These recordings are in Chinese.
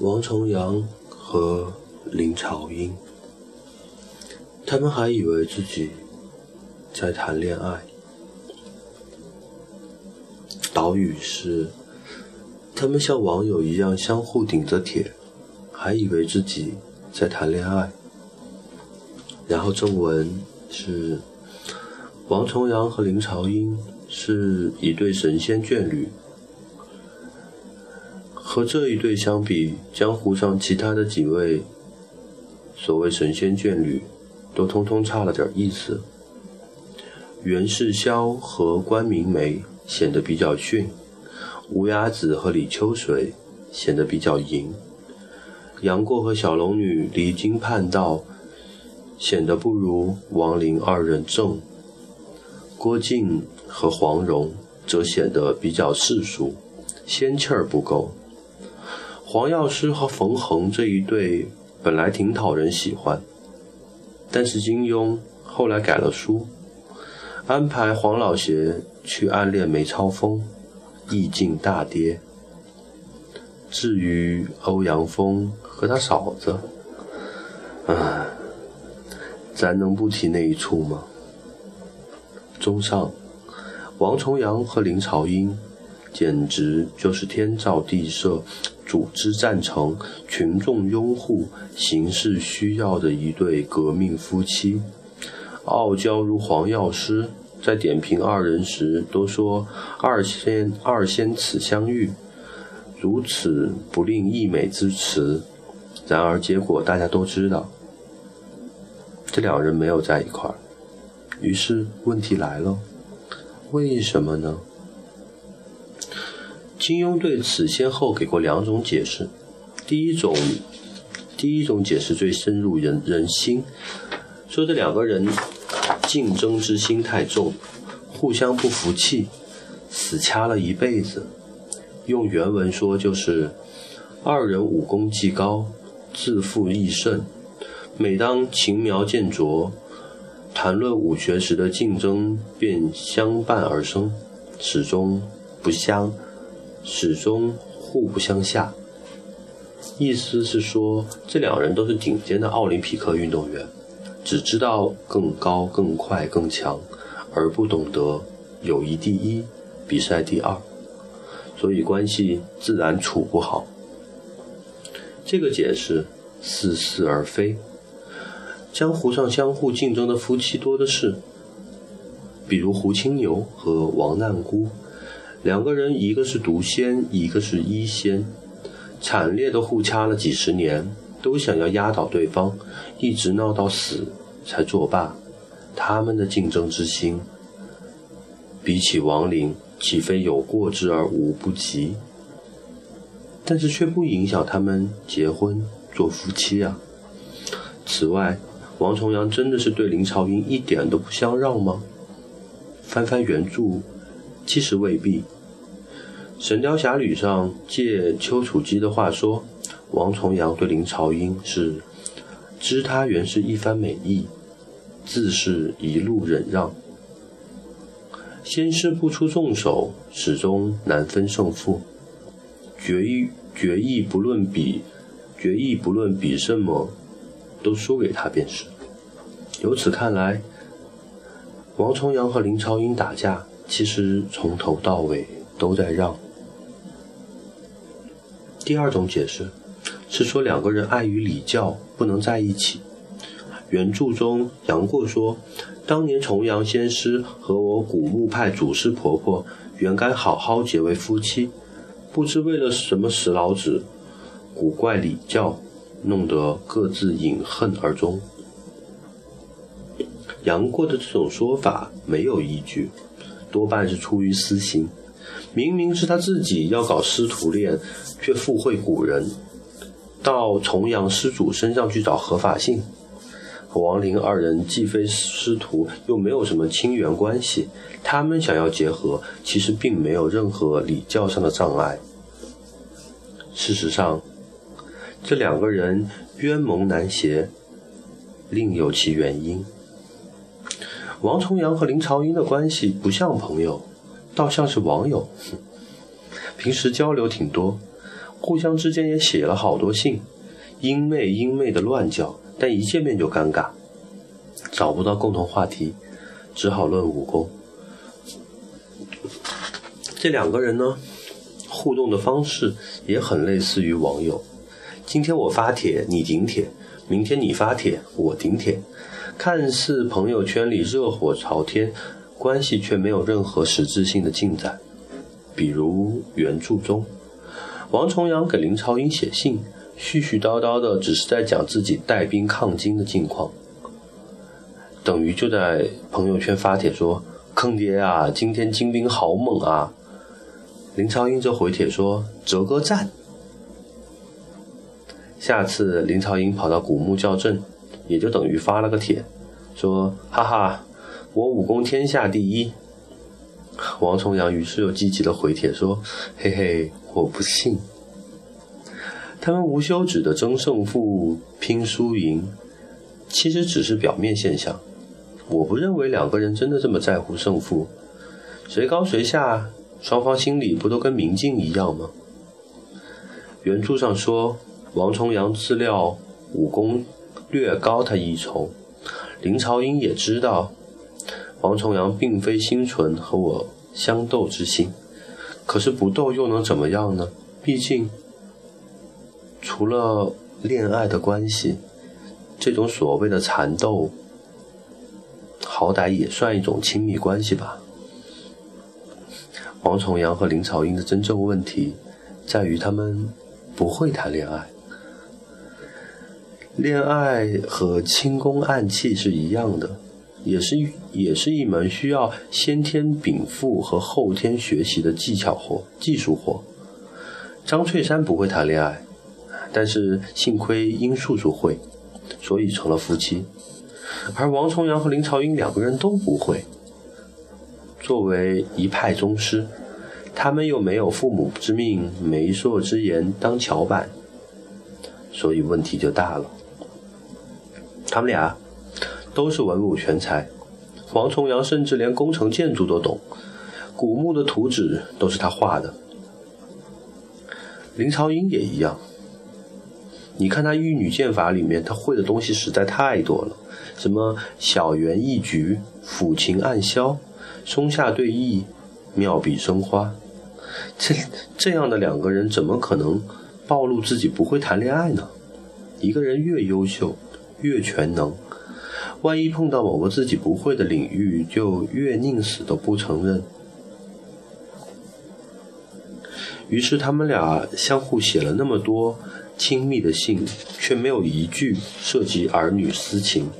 王重阳和林朝英。他们还以为自己在谈恋爱。岛屿是他们像网友一样相互顶着铁，还以为自己在谈恋爱。然后正文是王重阳和林朝英是一对神仙眷侣，和这一对相比，江湖上其他的几位所谓神仙眷侣都通通差了点意思。袁世骁和关明梅显得比较逊，吴雅子和李秋水显得比较淫，杨过和小龙女离经叛道，显得不如王林二人正。郭靖和黄蓉则显得比较世俗，仙气儿不够。黄药师和冯衡这一对本来挺讨人喜欢，但是金庸后来改了书，安排黄老邪去暗恋梅超风，意境大跌。至于欧阳锋和他嫂子，咱能不提那一处吗？综上，王重阳和林朝英简直就是天造地设、组织赞成、群众拥护、形势需要的一对革命夫妻。傲娇如黄药师在点评二人时都说二仙此相遇，如此不吝溢美之词。然而结果大家都知道，这两人没有在一块儿。于是问题来了，为什么呢？金庸对此先后给过两种解释。第一种解释最深入人心，说这两个人竞争之心太重，互相不服气，死掐了一辈子。用原文说就是二人武功既高，自负亦甚，每当情苗见着，谈论武学时的竞争便相伴而生，始终互不相下。意思是说这两人都是顶尖的奥林匹克运动员，只知道更高更快更强，而不懂得友谊第一，比赛第二，所以关系自然处不好。这个解释似是而非。江湖上相互竞争的夫妻多的是，比如胡青牛和王难姑，两个人一个是毒仙，一个是医仙，惨烈的互掐了几十年，都想要压倒对方，一直闹到死才作罢。他们的竞争之心，比起王林，岂非有过之而无不及？但是却不影响他们结婚做夫妻啊。此外，王重阳真的是对林朝英一点都不相让吗？翻翻原著，其实未必。《神雕侠侣》上借丘处机的话说，王重阳对林朝英是知他原是一番美意，自是一路忍让。先是不出重手，始终难分胜负。决意不论比什么都输给他便是。由此看来，王重阳和林朝英打架其实从头到尾都在让。第二种解释是说两个人碍于礼教不能在一起。原著中杨过说，当年重阳仙师和我古墓派祖师婆婆原该好好结为夫妻，不知为了什么死老子古怪礼教，弄得各自隐恨而终。杨过的这种说法没有依据，多半是出于私心，明明是他自己要搞师徒恋，却附会古人，到重阳师祖身上去找合法性。和王林二人既非师徒，又没有什么亲缘关系，他们想要结合，其实并没有任何礼教上的障碍。事实上，这两个人冤盟难协，另有其原因。王重阳和林朝英的关系不像朋友，倒像是网友，平时交流挺多，互相之间也写了好多信，英妹的乱叫，但一见面就尴尬，找不到共同话题，只好论武功。这两个人呢，互动的方式也很类似于网友，今天我发帖你顶帖，明天你发帖我顶帖，看似朋友圈里热火朝天，关系却没有任何实质性的进展。比如原著中，王重阳给林超英写信，絮絮叨叨的只是在讲自己带兵抗金的近况，等于就在朋友圈发帖说，坑爹啊，今天金兵好猛啊。林超英则回帖说，折哥赞。下次林超英跑到古墓校正，也就等于发了个帖说，哈哈，我武功天下第一。王重阳于是又积极的回帖说，嘿嘿，我不信。他们无休止的争胜负拼输赢，其实只是表面现象，我不认为两个人真的这么在乎胜负，谁高谁下，双方心里不都跟明镜一样吗？原著上说，王重阳自料武功略高他一筹，林朝英也知道王重阳并非心存和我相斗之心，可是不斗又能怎么样呢？毕竟除了恋爱的关系，这种所谓的缠斗好歹也算一种亲密关系吧。王重阳和林朝英的真正问题在于他们不会谈恋爱，恋爱和清宫暗器是一样的，也是一门需要先天禀赋和后天学习的技术活。张翠山不会谈恋爱，但是幸亏殷素素会，所以成了夫妻，而王重阳和林朝英两个人都不会。作为一派宗师，他们又没有父母之命媒妁之言当桥板，所以问题就大了。他们俩都是文武全才，王重阳甚至连工程建筑都懂，古墓的图纸都是他画的。林朝英也一样，你看他玉女剑法里面，他会的东西实在太多了，什么小圆一局、抚琴暗箫、松下对弈、妙笔生花，这样的两个人怎么可能暴露自己不会谈恋爱呢？一个人越优秀越全能，万一碰到某个自己不会的领域，就越宁死都不承认。于是他们俩相互写了那么多亲密的信，却没有一句涉及儿女私情。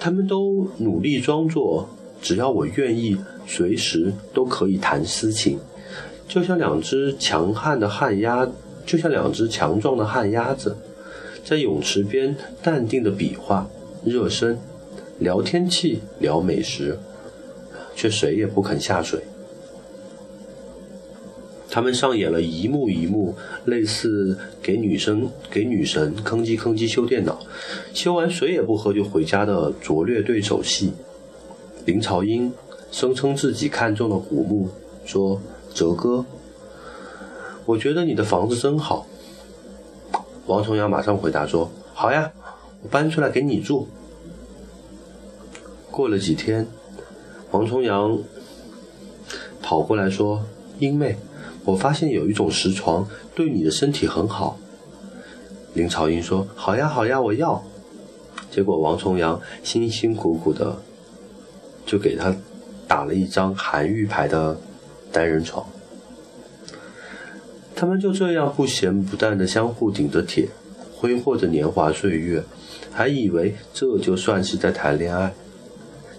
他们都努力装作，只要我愿意，随时都可以谈私情，就像两只强壮的旱鸭子，在泳池边淡定的比划、热身、聊天气、聊美食，却谁也不肯下水。他们上演了一幕一幕类似给女神吭叽修电脑，修完谁也不喝就回家的拙劣对手戏。林朝英声称自己看中了古墓，说，哲哥，我觉得你的房子真好。王重阳马上回答说，好呀，我搬出来给你住。过了几天，王重阳跑过来说，英妹，我发现有一种石床对你的身体很好。林朝英说，好呀我要。结果王重阳辛辛苦苦的就给他打了一张韩愈牌的单人床。他们就这样不咸不淡的相互顶着铁，挥霍着年华岁月，还以为这就算是在谈恋爱。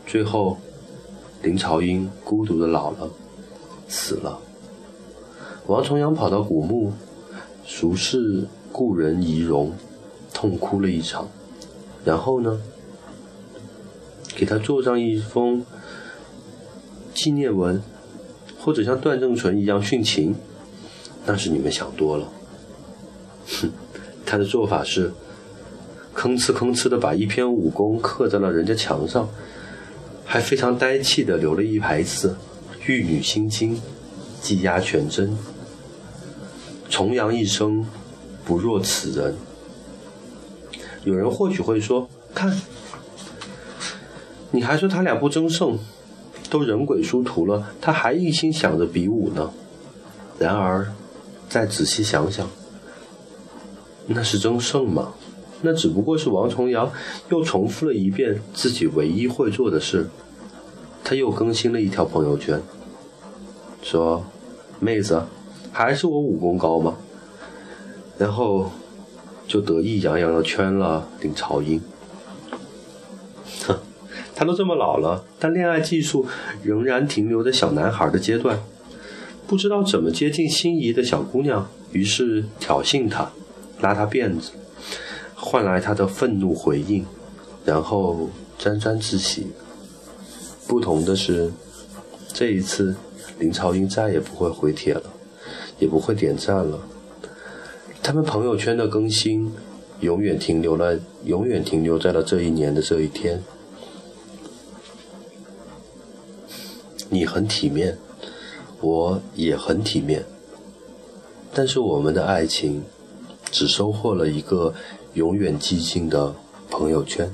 最后林朝英孤独的老了，死了。王重阳跑到古墓，熟视故人遗容，痛哭了一场，然后呢，给他做上一封纪念文，或者像段正淳一样殉情。那是你们想多了。他的做法是吭哧的把一篇武功刻在了人家墙上，还非常呆气的留了一排字，玉女心经，技压全真。重阳一生不若此人。有人或许会说，看你还说他俩不争胜，都人鬼殊途了，他还一心想着比武呢。然而再仔细想想，那是争胜吗？那只不过是王重阳又重复了一遍自己唯一会做的事。他又更新了一条朋友圈，说妹子还是我武功高吗？然后就得意洋洋的圈了林朝英。他都这么老了，但恋爱技术仍然停留在小男孩的阶段，不知道怎么接近心仪的小姑娘，于是挑衅她，拉她辫子，换来她的愤怒回应，然后沾沾自喜。不同的是，这一次林朝英再也不会回帖了，也不会点赞了。他们朋友圈的更新永远停留在了这一年的这一天。你很体面，我也很体面，但是我们的爱情只收获了一个永远寂静的朋友圈。